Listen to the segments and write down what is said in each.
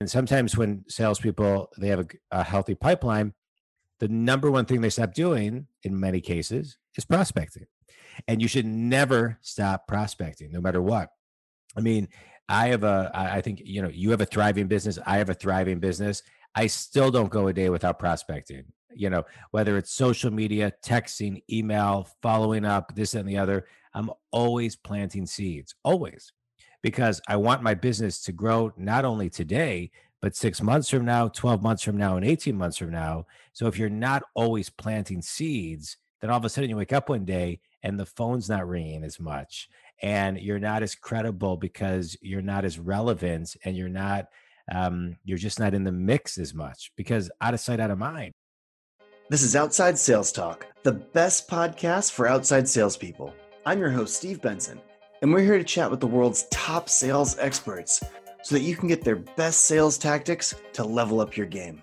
And sometimes when salespeople, they have a healthy pipeline, the number one thing they stop doing in many cases is prospecting. And you should never stop prospecting, no matter what. I mean, I think, you know, you have a thriving business. I have a thriving business. I still don't go a day without prospecting, you know, whether it's social media, texting, email, following up, this and the other. I'm always planting seeds, always, because I want my business to grow not only today, but 6 months from now, 12 months from now, and 18 months from now. So if you're not always planting seeds, then all of a sudden you wake up one day and the phone's not ringing as much, and you're not as credible because you're not as relevant, and you're not, you're just not in the mix as much because out of sight, out of mind. This is Outside Sales Talk, the best podcast for outside salespeople. I'm your host, Steve Benson, and we're here to chat with the world's top sales experts so that you can get their best sales tactics to level up your game.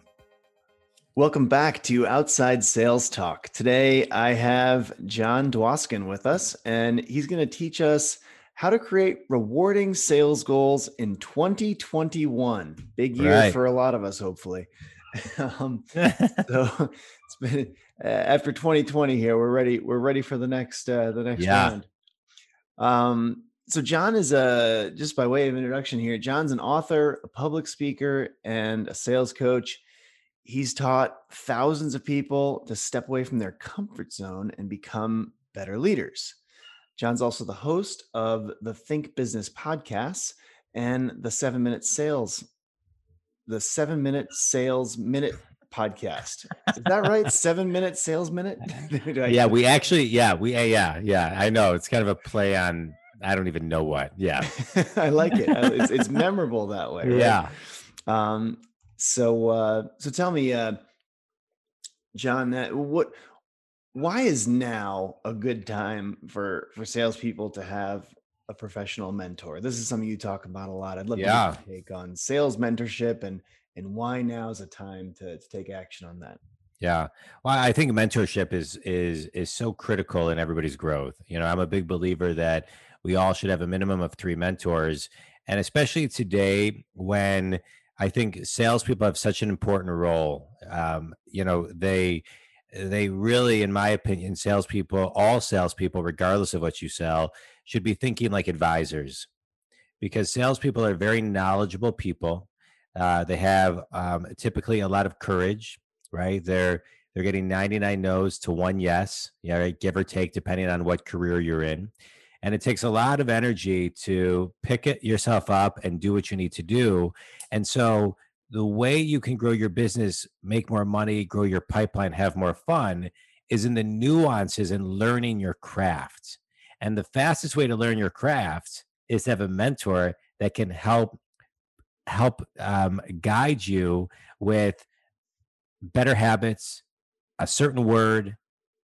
Welcome back to Outside Sales Talk. Today, I have John Dwoskin with us, and he's going to teach us how to create rewarding sales goals in 2021. Big year for a lot of us, hopefully. So it's been after 2020 here. We're ready for the next round. So John is just by way of introduction here. John's an author, a public speaker, and a sales coach. He's taught thousands of people to step away from their comfort zone and become better leaders. John's also the host of the Think Business podcast and the 7 Minute Sales Minute podcast. Is that right? 7 Minute Sales Minute? Yeah. I know. It's kind of a play on, I don't even know what. Yeah. I like it. It's memorable that way. Right? Yeah. So tell me, John, why is now a good time for salespeople to have a professional mentor? This is something you talk about a lot. I'd love to get your take on sales mentorship and why now is a time to take action on that. Yeah. Well, I think mentorship is so critical in everybody's growth. You know, I'm a big believer that we all should have a minimum of 3 mentors, and especially today when I think salespeople have such an important role. They really, in my opinion, salespeople, all salespeople, regardless of what you sell, should be thinking like advisors, because salespeople are very knowledgeable people. They have typically a lot of courage, right? They're getting 99 no's to 1 yes, yeah, right? Give or take, depending on what career you're in. And it takes a lot of energy to pick it yourself up and do what you need to do. And so the way you can grow your business, make more money, grow your pipeline, have more fun is in the nuances and learning your craft. And the fastest way to learn your craft is to have a mentor that can help guide you with better habits, a certain word,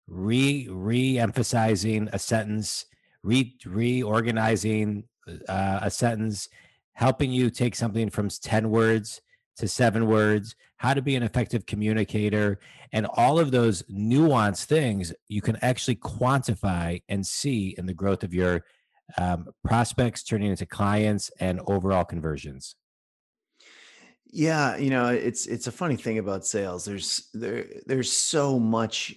re-emphasizing a sentence, reorganizing a sentence, helping you take something from 10 words to 7 words, how to be an effective communicator, and all of those nuanced things you can actually quantify and see in the growth of your prospects turning into clients and overall conversions. Yeah, you know, it's a funny thing about sales. There's so much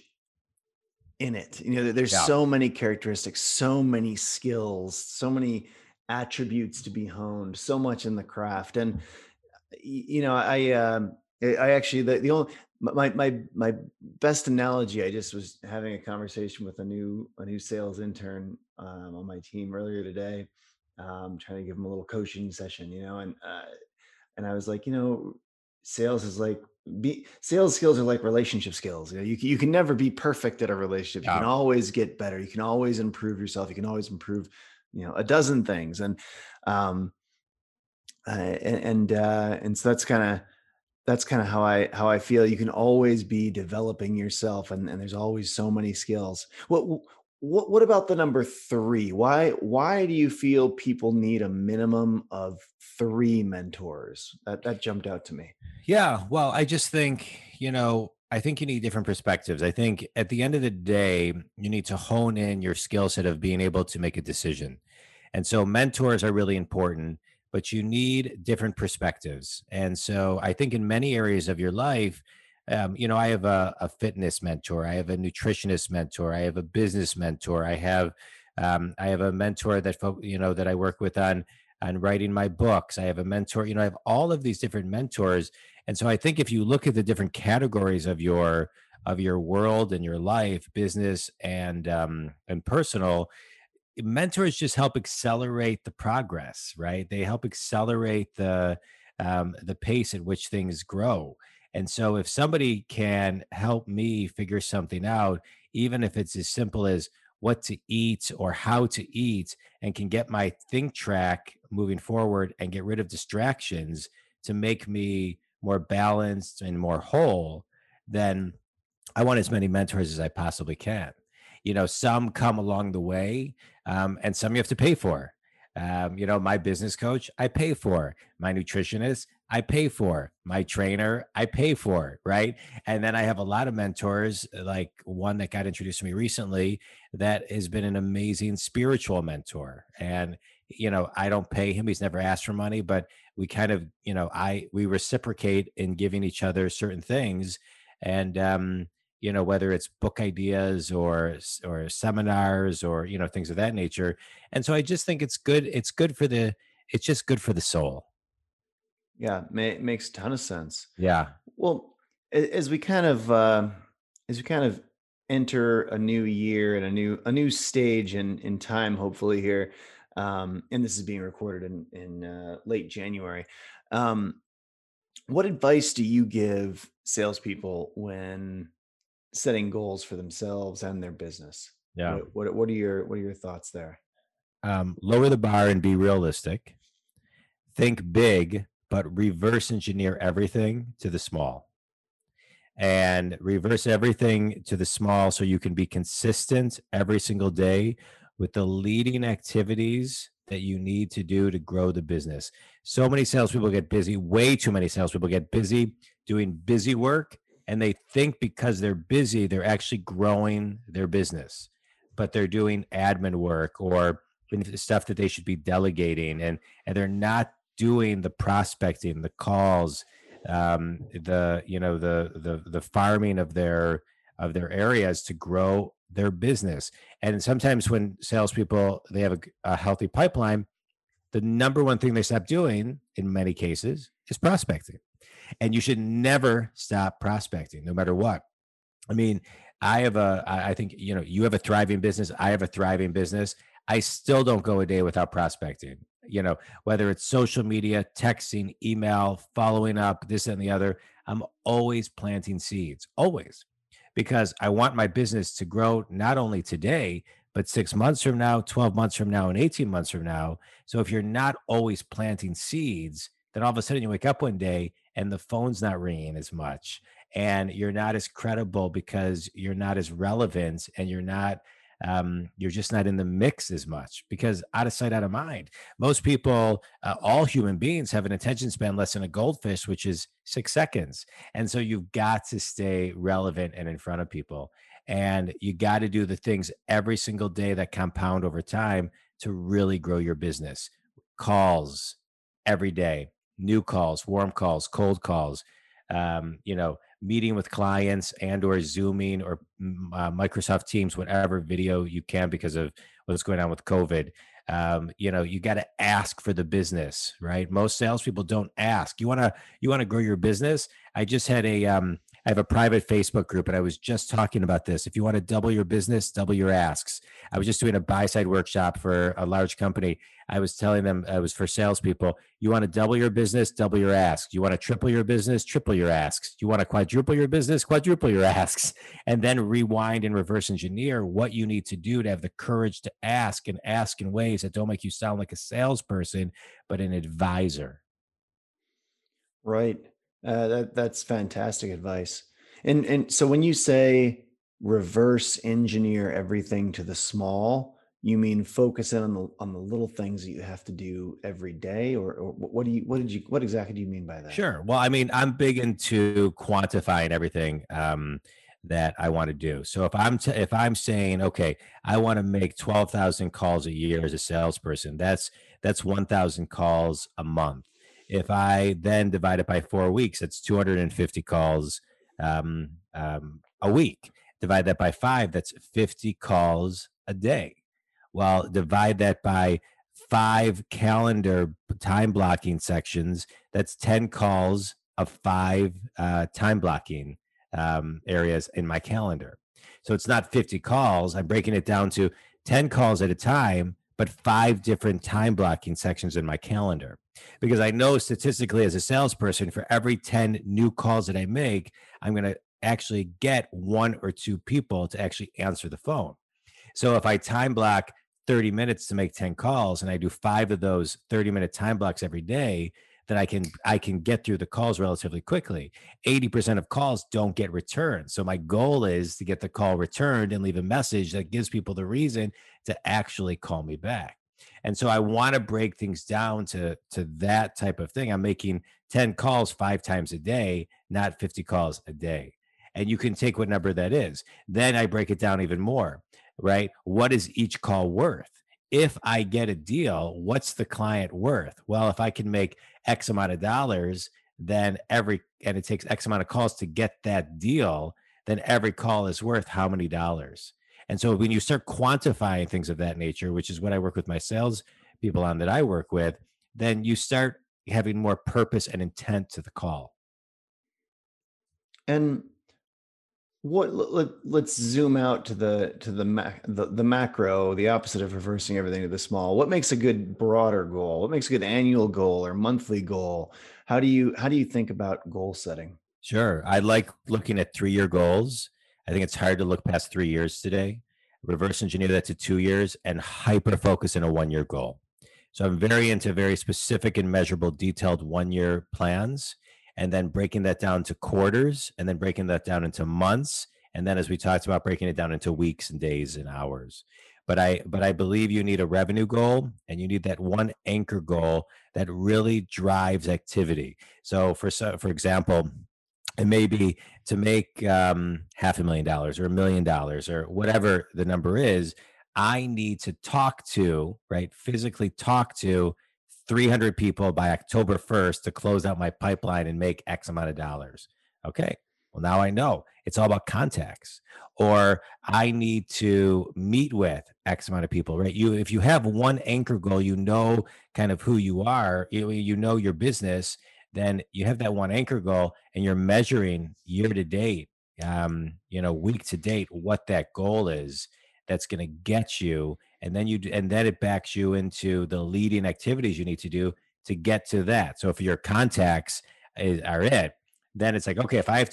in it. You know, there's so many characteristics, so many skills, so many attributes to be honed, so much in the craft. And, you know, I actually, the only, my best analogy, I just was having a conversation with a new sales intern on my team earlier today, trying to give him a little coaching session, you know, and I was like, you know, sales is like, sales skills are like relationship skills. You know, you can never be perfect at a relationship. You can always get better. You can always improve yourself. You can always improve, you know, a dozen things. And and so that's kind of how I feel. You can always be developing yourself, and there's always so many skills. What about the number 3? Why do you feel people need a minimum of 3 mentors? That jumped out to me. Yeah, well, I just think, you know, I think you need different perspectives. I think at the end of the day, you need to hone in your skill set of being able to make a decision. And so mentors are really important. but you need different perspectives. And so I think in many areas of your life, I have a fitness mentor, I have a nutritionist mentor, I have a business mentor, I have a mentor that, that I work with on writing my books. I have a mentor, I have all of these different mentors. And so I think if you look at the different categories of your world and your life, business and personal, mentors just help accelerate the progress, right? They help accelerate the pace at which things grow. And so if somebody can help me figure something out, even if it's as simple as what to eat or how to eat, and can get my think track moving forward and get rid of distractions to make me more balanced and more whole, then I want as many mentors as I possibly can. Some come along the way, and some you have to pay for. My business coach, I pay for. My nutritionist, I pay for. My trainer, I pay for, right? And then I have a lot of mentors, like one that got introduced to me recently that has been an amazing spiritual mentor. And, I don't pay him. He's never asked for money, but we kind of, we reciprocate in giving each other certain things. And, whether it's book ideas or seminars or, things of that nature. And so I just think it's good. It's just good for the soul. Yeah. It makes a ton of sense. Yeah. Well, as we kind of enter a new year and a new stage in time, hopefully here. And this is being recorded in late January. What advice do you give salespeople when setting goals for themselves and their business? Yeah. What are your thoughts there? Lower the bar and be realistic. Think big, but reverse engineer everything to the small. And reverse everything to the small so you can be consistent every single day with the leading activities that you need to do to grow the business. So many salespeople get busy. Way too many salespeople get busy doing busy work. And they think because they're busy, they're actually growing their business, but they're doing admin work or stuff that they should be delegating. And they're not doing the prospecting, the calls, the farming of their areas to grow their business. And sometimes when salespeople, they have a healthy pipeline, the number one thing they stop doing in many cases is prospecting. And you should never stop prospecting, no matter what. I mean, I think you have a thriving business. I have a thriving business. I still don't go a day without prospecting, whether it's social media, texting, email, following up, this and the other. I'm always planting seeds, always, because I want my business to grow not only today, but 6 months from now, 12 months from now, and 18 months from now. So if you're not always planting seeds, then all of a sudden you wake up one day and the phone's not ringing as much, and you're not as credible because you're not as relevant, and you're not, you're just not in the mix as much, because out of sight, out of mind. Most people, all human beings have an attention span less than a goldfish, which is 6 seconds. And so you've got to stay relevant and in front of people. And you got to do the things every single day that compound over time to really grow your business. Calls every day. New calls, warm calls, cold calls, meeting with clients and or Zooming or Microsoft Teams, whatever video you can because of what's going on with COVID. You got to ask for the business, right? Most salespeople don't ask. You want to grow your business? I just had I have a private Facebook group, and I was just talking about this. If you want to double your business, double your asks. I was just doing a buy-side workshop for a large company. I was telling them, I was for salespeople, you want to double your business, double your asks. You want to triple your business, triple your asks. You want to quadruple your business, quadruple your asks. And then rewind and reverse engineer what you need to do to have the courage to ask in ways that don't make you sound like a salesperson, but an advisor. Right. That's fantastic advice. And so when you say reverse engineer everything to the small, you mean focus in on the little things that you have to do every day, or what exactly do you mean by that? Sure. Well, I mean, I'm big into quantifying everything that I want to do. So if I'm saying, okay, I want to make 12,000 calls a year as a salesperson, that's that's 1,000 calls a month. If I then divide it by 4 weeks, it's 250 calls a week. Divide that by 5, that's 50 calls a day. Well, divide that by 5 calendar time blocking sections, that's 10 calls of 5 time blocking areas in my calendar. So it's not 50 calls. I'm breaking it down to 10 calls at a time, but 5 different time blocking sections in my calendar. Because I know statistically as a salesperson, for every 10 new calls that I make, I'm going to actually get 1 or 2 people to actually answer the phone. So if I time block 30 minutes to make 10 calls and I do 5 of those 30-minute time blocks every day, then I can get through the calls relatively quickly. 80% of calls don't get returned. So my goal is to get the call returned and leave a message that gives people the reason to actually call me back. And so I want to break things down to that type of thing. I'm making 10 calls 5 times a day, not 50 calls a day. And you can take what number that is. Then I break it down even more, right? What is each call worth? If I get a deal, what's the client worth? Well, if I can make X amount of dollars, then and it takes X amount of calls to get that deal, then every call is worth how many dollars? And so when you start quantifying things of that nature, which is what I work with my sales people on that I work with, then you start having more purpose and intent to the call. And let's zoom out to the macro, the opposite of reversing everything to the small. What makes a good broader goal? What makes a good annual goal or monthly goal? How do you think about goal setting? Sure. I like looking at 3-year goals. I think it's hard to look past 3 years today. Reverse engineer that to 2 years and hyper focus in a 1-year goal. So I'm very into very specific and measurable, detailed 1-year plans, and then breaking that down to quarters, and then breaking that down into months. And then, as we talked about, breaking it down into weeks and days and hours. But I believe you need a revenue goal, and you need that one anchor goal that really drives activity. So for example, it may be to make $500,000 or $1 million or whatever the number is. I need to physically talk to 300 people by October 1st to close out my pipeline and make X amount of dollars. Okay. Well, now I know it's all about contacts. Or I need to meet with X amount of people, right? If you have one anchor goal, you know kind of who you are, you know your business, then you have that one anchor goal and you're measuring year to date, week to date, what that goal is that's going to get you. And then it backs you into the leading activities you need to do to get to that. So if your contacts are it, then it's like, okay, if I have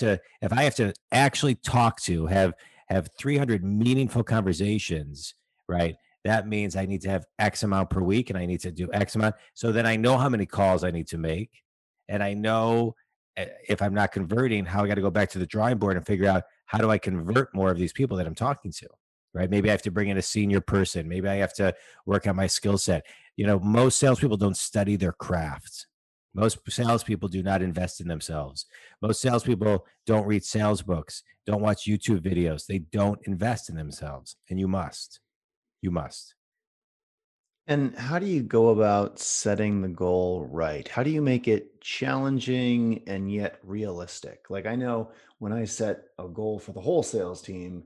to actually talk to have 300 meaningful conversations, right? That means I need to have X amount per week and I need to do X amount. So then I know how many calls I need to make. And I know if I'm not converting, how I got to go back to the drawing board and figure out how do I convert more of these people that I'm talking to. Right? Maybe I have to bring in a senior person. Maybe I have to work on my skill set. Most salespeople don't study their craft. Most salespeople do not invest in themselves. Most salespeople don't read sales books, don't watch YouTube videos. They don't invest in themselves. And you must. You must. And how do you go about setting the goal right? How do you make it challenging and yet realistic? Like, I know when I set a goal for the whole sales team,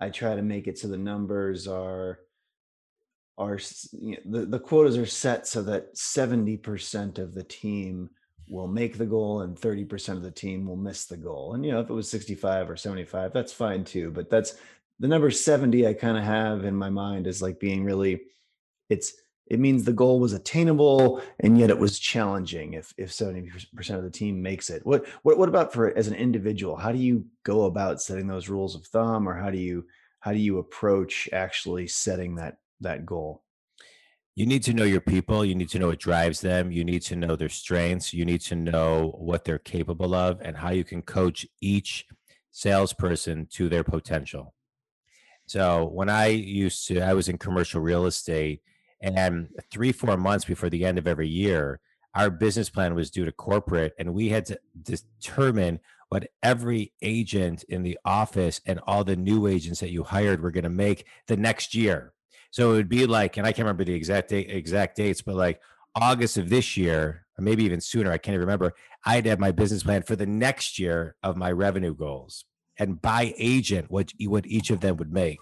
I try to make it so the numbers the quotas are set so that 70% of the team will make the goal and 30% of the team will miss the goal. And if it was 65 or 75, that's fine too. But that's the number 70 I kind of have in my mind is like being really, it means the goal was attainable and yet it was challenging if 70% of the team makes it. What about as an individual? How do you go about setting those rules of thumb, or how do you approach actually setting that goal? You need to know your people. You need to know what drives them. You need to know their strengths. You need to know what they're capable of and how you can coach each salesperson to their potential. So when I was in commercial real estate, and 3-4 months before the end of every year, our business plan was due to corporate, and we had to determine what every agent in the office and all the new agents that you hired were going to make the next year. So it would be like, and I can't remember the exact dates, but like August of this year, or maybe even sooner, I can't even remember, I'd have my business plan for the next year of my revenue goals and by agent, what each of them would make.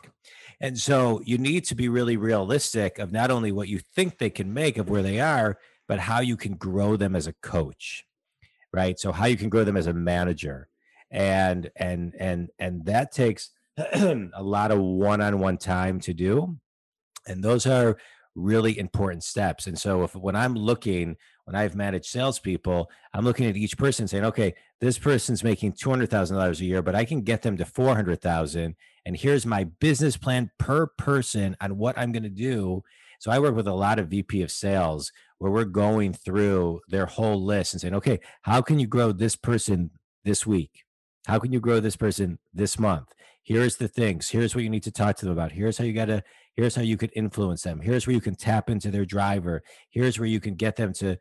And so you need to be really realistic of not only what you think they can make of where they are, but how you can grow them as a coach, right? So how you can grow them as a manager. And that takes a lot of one-on-one time to do. And those are really important steps. And so when I've managed salespeople, I'm looking at each person saying, okay, this person's making $200,000 a year, but I can get them to $400,000. And here's my business plan per person on what I'm going to do. So I work with a lot of VP of sales where we're going through their whole list and saying, okay, how can you grow this person this week? How can you grow this person this month? Here's the things. Here's what you need to talk to them about. Here's how you could influence them. Here's where you can tap into their driver. Here's where you can get them to,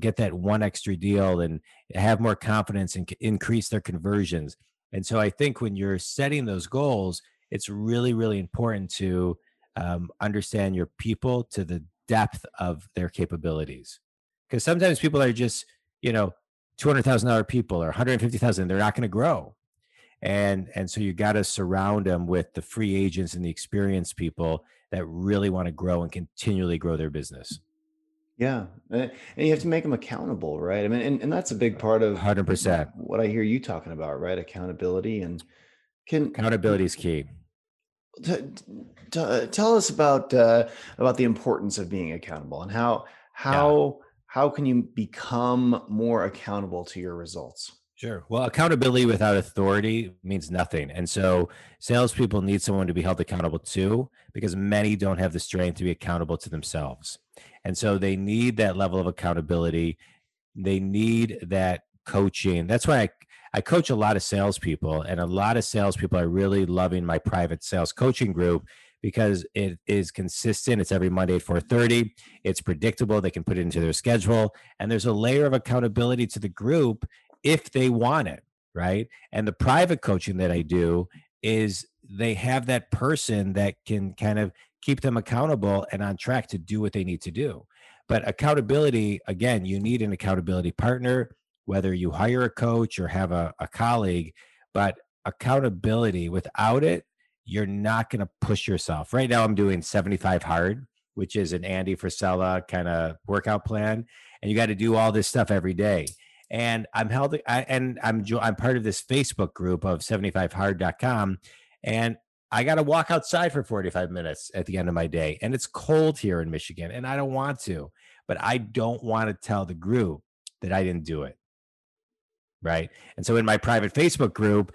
get that one extra deal and have more confidence and increase their conversions. And so I think when you're setting those goals, it's really, really important to understand your people to the depth of their capabilities. Because sometimes people are just, $200,000 people or $150,000, they're not going to grow. And so you got to surround them with the free agents and the experienced people that really want to grow and continually grow their business. Yeah. And you have to make them accountable, right? I mean, and that's a big part of 100% what I hear you talking about, right? Accountability accountability is key. Tell us about the importance of being accountable and how can you become more accountable to your results? Sure. Well, accountability without authority means nothing. And so salespeople need someone to be held accountable to, because many don't have the strength to be accountable to themselves. And so they need that level of accountability. They need that coaching. That's why I coach a lot of salespeople, and a lot of salespeople are really loving my private sales coaching group, because it is consistent. It's every Monday at 4:30. It's predictable. They can put it into their schedule. And there's a layer of accountability to the group if they want it, right? And the private coaching that I do is they have that person that can kind of keep them accountable and on track to do what they need to do. But accountability, again, you need an accountability partner, whether you hire a coach or have a colleague, but accountability, without it, you're not going to push yourself. Right now I'm doing 75 hard, which is an Andy Frisella kind of workout plan. And you got to do all this stuff every day. And I'm part of this Facebook group of 75hard.com. And I got to walk outside for 45 minutes at the end of my day. And it's cold here in Michigan, and I don't want to, but I don't want to tell the group that I didn't do it. Right. And so in my private Facebook group,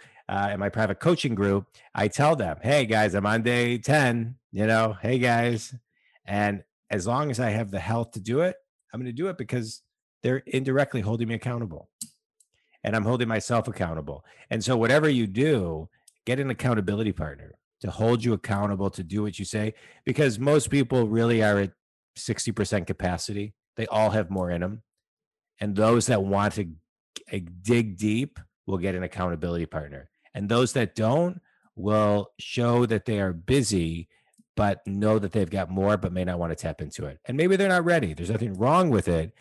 in my private coaching group, I tell them, hey guys, I'm on day 10, hey guys. And as long as I have the health to do it, I'm going to do it, because they're indirectly holding me accountable, and I'm holding myself accountable. And so whatever you do, get an accountability partner to hold you accountable, to do what you say, because most people really are at 60% capacity. They all have more in them. And those that want to dig deep will get an accountability partner. And those that don't will show that they are busy, but know that they've got more, but may not want to tap into it. And maybe they're not ready. There's nothing wrong with it.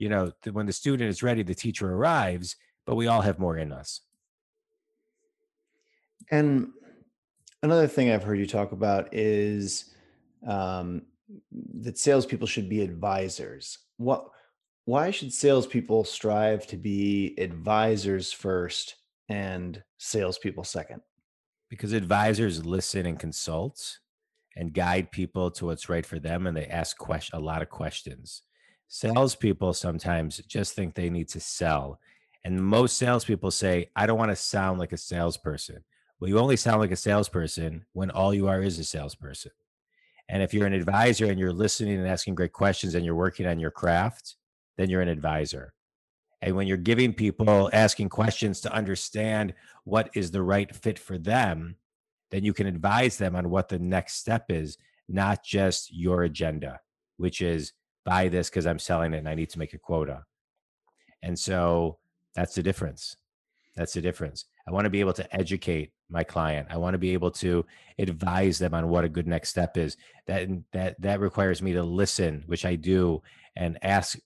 When the student is ready, the teacher arrives, but we all have more in us. And another thing I've heard you talk about is that salespeople should be advisors. Why should salespeople strive to be advisors first and salespeople second? Because advisors listen and consult and guide people to what's right for them, and they ask a lot of questions. Salespeople sometimes just think they need to sell. And most salespeople say, I don't want to sound like a salesperson. Well, you only sound like a salesperson when all you are is a salesperson. And if you're an advisor and you're listening and asking great questions and you're working on your craft, then you're an advisor. And when you're giving people, asking questions to understand what is the right fit for them, then you can advise them on what the next step is, not just your agenda, which is, buy this because I'm selling it and I need to make a quota. And so that's the difference. I want to be able to educate my client. I want to be able to advise them on what a good next step is. That requires me to listen, which I do, and ask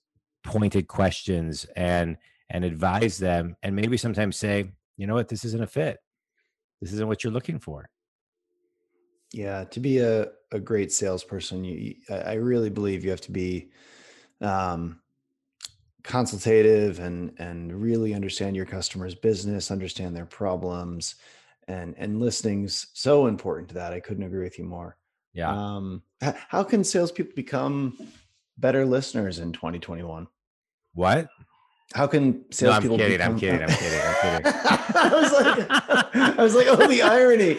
pointed questions and advise them. And maybe sometimes say, you know what, this isn't a fit. This isn't what you're looking for. Yeah. To be a great salesperson, I really believe you have to be consultative and really understand your customer's business, understand their problems, and listening's so important to that. I couldn't agree with you more. Yeah. How can salespeople become better listeners in 2021? What? How can salespeople? No, I'm kidding. I was like, oh, the irony.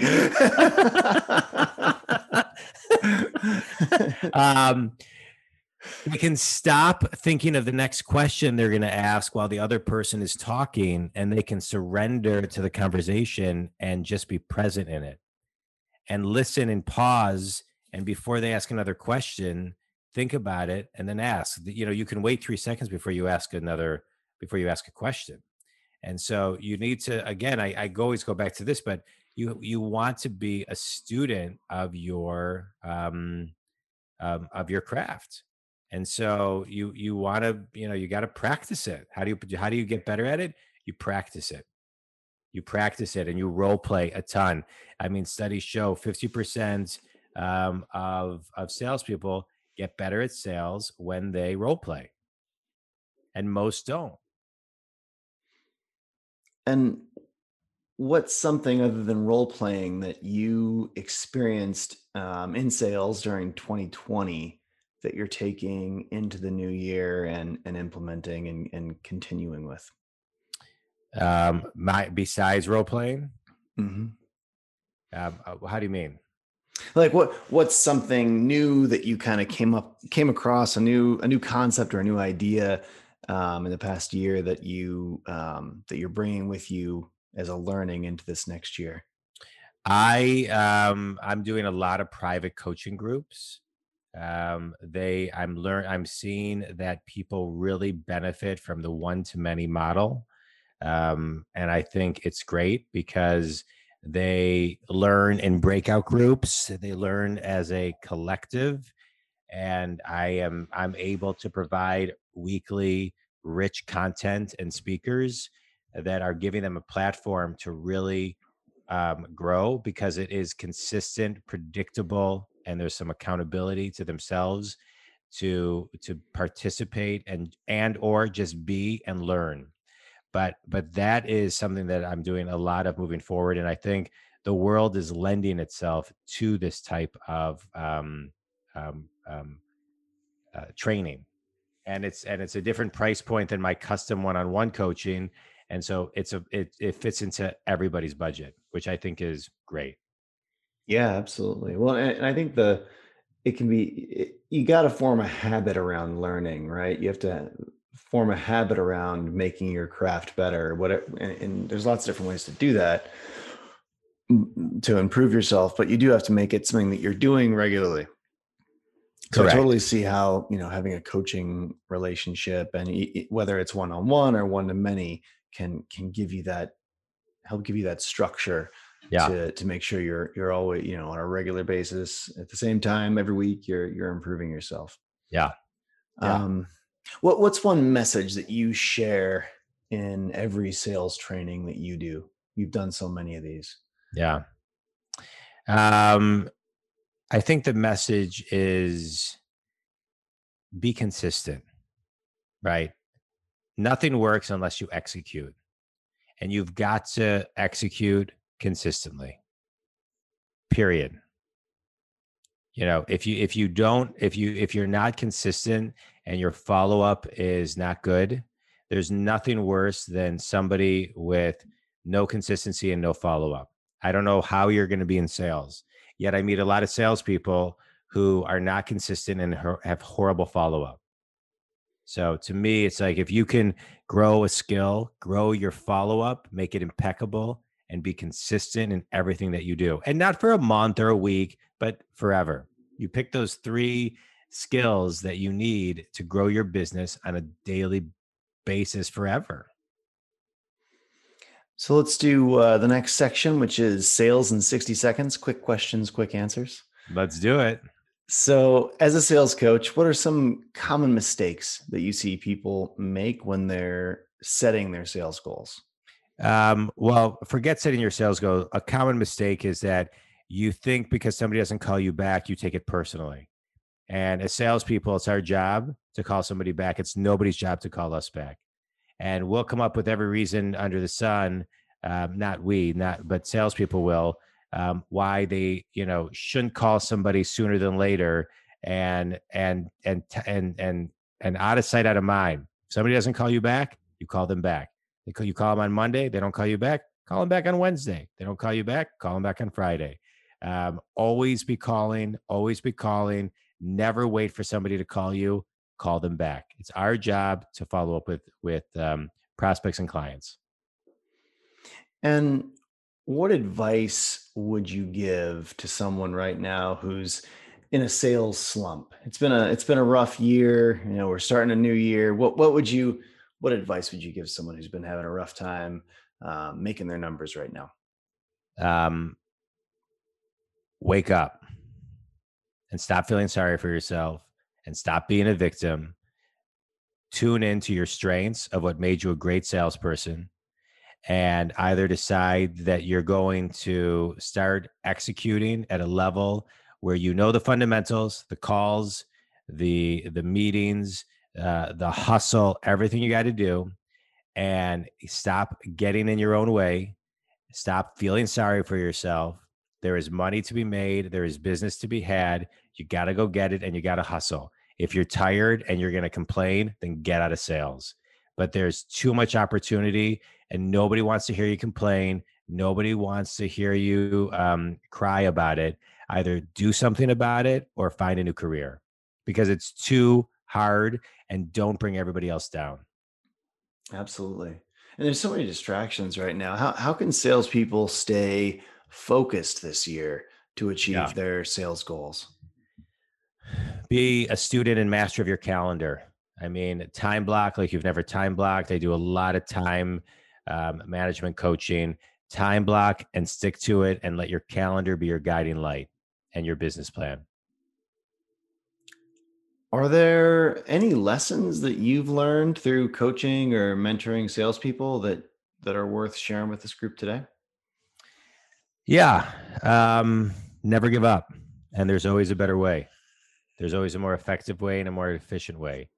They can stop thinking of the next question they're going to ask while the other person is talking, and they can surrender to the conversation and just be present in it and listen and pause. And before they ask another question, think about it and then ask. You know, you can wait 3 seconds before you ask a question. And so you need to, again, I always go back to this, but you want to be a student of your craft. And so you want to, you got to practice it. How do you get better at it? You practice it and you role play a ton. I mean, studies show 50% of salespeople get better at sales when they role play, and most don't. And what's something other than role playing that you experienced in sales during 2020 that you're taking into the new year and implementing and continuing with? Besides role playing? Mm-hmm. How do you mean? Like what's something new that you kind of came across a new concept or a new idea in the past year that you that you're bringing with you as a learning into this next year? I'm doing a lot of private coaching groups. I'm seeing that people really benefit from the one-to-many model. And I think it's great because they learn in breakout groups, they learn as a collective, and I'm able to provide weekly rich content and speakers that are giving them a platform to really grow, because it is consistent, predictable, and there's some accountability to themselves to participate and or just be and learn. But that is something that I'm doing a lot of moving forward. And I think the world is lending itself to this type of training. And it's a different price point than my custom one-on-one coaching. And so it fits into everybody's budget, which I think is great. Yeah, absolutely. Well, and I think you got to form a habit around learning, right? You have to form a habit around making your craft better. And there's lots of different ways to do that to improve yourself, but you do have to make it something that you're doing regularly. So correct. I totally see how, having a coaching relationship, and whether it's one-on-one or one-to-many, can help give you that structure. Yeah. To make sure you're always, on a regular basis at the same time every week, you're improving yourself. Yeah. Yeah. What's one message that you share in every sales training that you do? You've done so many of these. Yeah. I think the message is be consistent, right? Nothing works unless you execute, and you've got to execute consistently, period. If you're not consistent and your follow-up is not good, there's nothing worse than somebody with no consistency and no follow-up. I don't know how you're going to be in sales, yet I meet a lot of salespeople who are not consistent and have horrible follow-up. So to me, it's like, if you can grow a skill, grow your follow-up, make it impeccable, and be consistent in everything that you do. And not for a month or a week, but forever. You pick those three skills that you need to grow your business on a daily basis forever. So let's do the next section, which is sales in 60 seconds, quick questions, quick answers. Let's do it. So as a sales coach, what are some common mistakes that you see people make when they're setting their sales goals? Well, forget setting your sales goal. A common mistake is that you think because somebody doesn't call you back, you take it personally. And as salespeople, it's our job to call somebody back. It's nobody's job to call us back. And we'll come up with every reason under the sun, but salespeople will, why they, shouldn't call somebody sooner than later, and out of sight, out of mind. If somebody doesn't call you back, you call them back. You call them on Monday, they don't call you back, call them back on Wednesday. They don't call you back, call them back on Friday. Always be calling. Never wait for somebody to call you. Call them back. It's our job to follow up with prospects and clients. And what advice would you give to someone right now who's in a sales slump? It's been a rough year. We're starting a new year. What advice would you give someone who's been having a rough time making their numbers right now? Wake up and stop feeling sorry for yourself. And stop being a victim. Tune into your strengths of what made you a great salesperson, and either decide that you're going to start executing at a level where you know the fundamentals, the calls, the meetings, the hustle, everything you got to do, and stop getting in your own way. Stop feeling sorry for yourself. There is money to be made. There is business to be had. You got to go get it, and you got to hustle. If you're tired and you're going to complain, then get out of sales. But there's too much opportunity, and nobody wants to hear you complain. Nobody wants to hear you cry about it. Either do something about it or find a new career, because it's too hard, and don't bring everybody else down. Absolutely. And there's so many distractions right now. How can salespeople stay focused this year to achieve their sales goals? Be a student and master of your calendar. I mean, time block like you've never time blocked. I do a lot of time management coaching. Time block and stick to it, and let your calendar be your guiding light and your business plan. Are there any lessons that you've learned through coaching or mentoring salespeople that are worth sharing with this group today? Yeah. Never give up. And there's always a better way. There's always a more effective way and a more efficient way.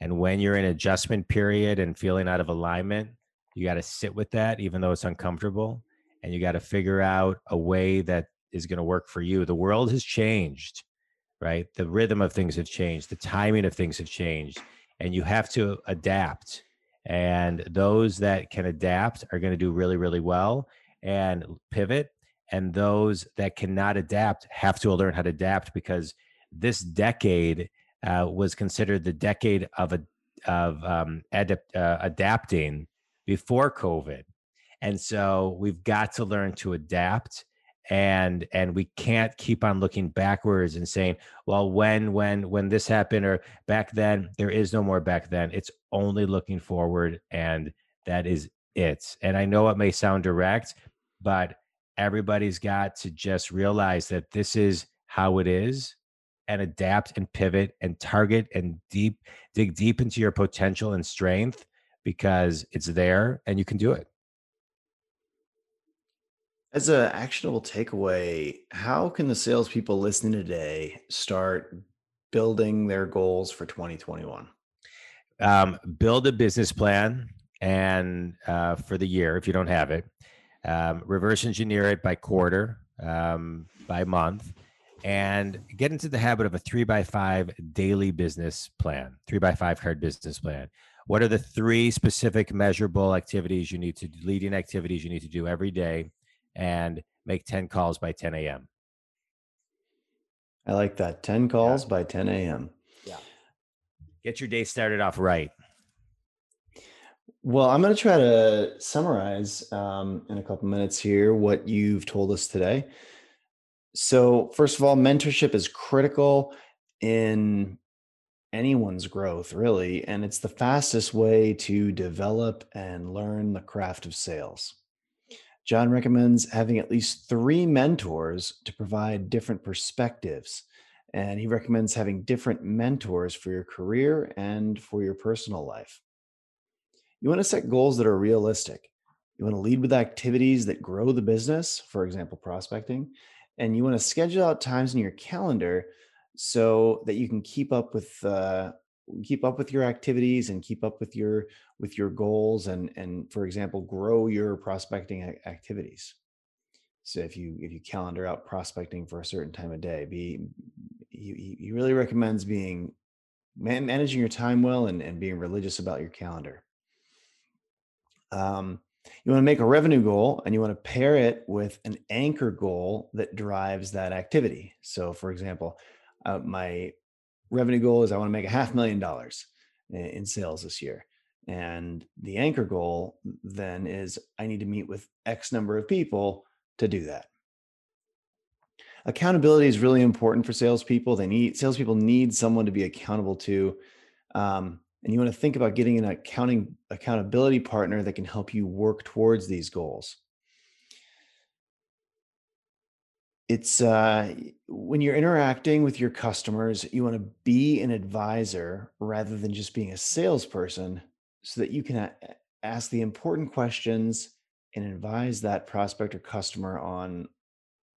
And when you're in adjustment period and feeling out of alignment, you got to sit with that, even though it's uncomfortable, and you got to figure out a way that is going to work for you. The world has changed, right? The rhythm of things have changed. The timing of things have changed, and you have to adapt. And those that can adapt are going to do really, really well and pivot. And those that cannot adapt have to learn how to adapt, because this decade was considered the decade of adapting before COVID. And so we've got to learn to adapt, and we can't keep on looking backwards and saying, well, when this happened, or back then. There is no more back then. It's only looking forward, and that is it. And I know it may sound direct, but everybody's got to just realize that this is how it is, and adapt and pivot and target and dig deep into your potential and strength, because it's there and you can do it. As an actionable takeaway, how can the salespeople listening today start building their goals for 2021? Build a business plan and for the year, if you don't have it. Reverse engineer it by quarter, by month, and get into the habit of a 3x5 daily business plan, 3x5 card business plan. What are the 3 specific measurable activities you need to do, leading activities you need to do every day, and make 10 calls by 10 a.m. I like that. 10 calls by 10 a.m. Yeah. Get your day started off right. Well, I'm going to try to summarize in a couple minutes here what you've told us today. So first of all, mentorship is critical in anyone's growth, really, and it's the fastest way to develop and learn the craft of sales. John recommends having at least 3 mentors to provide different perspectives. And he recommends having different mentors for your career and for your personal life. You want to set goals that are realistic. You want to lead with activities that grow the business, for example, prospecting. And you want to schedule out times in your calendar so that you can keep up with your activities and keep up with your goals and for example, grow your prospecting activities. So if you calendar out prospecting for a certain time of day, he really recommends managing your time well and being religious about your calendar. You want to make a revenue goal and you want to pair it with an anchor goal that drives that activity. So for example, my revenue goal is I want to make $500,000 in sales this year. And the anchor goal then is I need to meet with X number of people to do that. Accountability is really important for salespeople. Salespeople need someone to be accountable to. And you want to think about getting an accountability partner that can help you work towards these goals. It's when you're interacting with your customers, you want to be an advisor rather than just being a salesperson so that you can ask the important questions and advise that prospect or customer on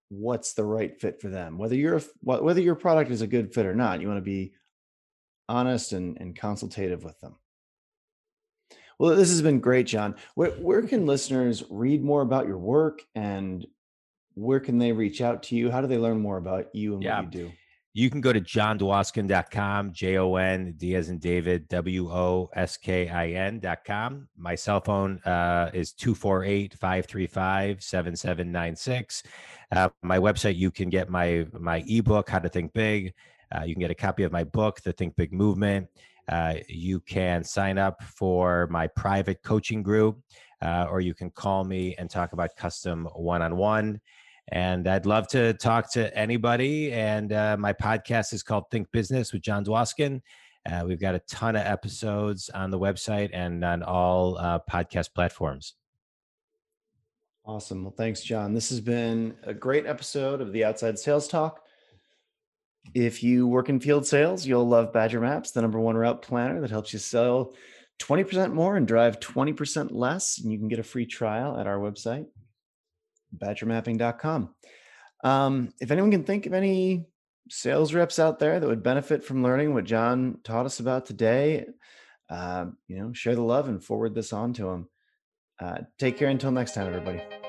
what's the right fit for them. Whether your product is a good fit or not, you want to be honest and consultative with them. Well, this has been great, John. Where can listeners read more about your work and where can they reach out to you? How do they learn more about you and what you do? You can go to johndwoskin.com, J-O-N, D as in David, W-O-S-K-I-N.com. My cell phone is 248-535-7796. My website, you can get my ebook, How to Think Big. You can get a copy of my book, The Think Big Movement. You can sign up for my private coaching group, or you can call me and talk about custom one-on-one. And I'd love to talk to anybody. And my podcast is called Think Business with John Dwoskin. We've got a ton of episodes on the website and on all podcast platforms. Awesome. Well, thanks, John. This has been a great episode of the Outside Sales Talk. If you work in field sales, you'll love Badger Maps, the #1 route planner that helps you sell 20% more and drive 20% less. And you can get a free trial at our website, badgermapping.com. If anyone can think of any sales reps out there that would benefit from learning what John taught us about today, share the love and forward this on to them. Take care until next time, everybody.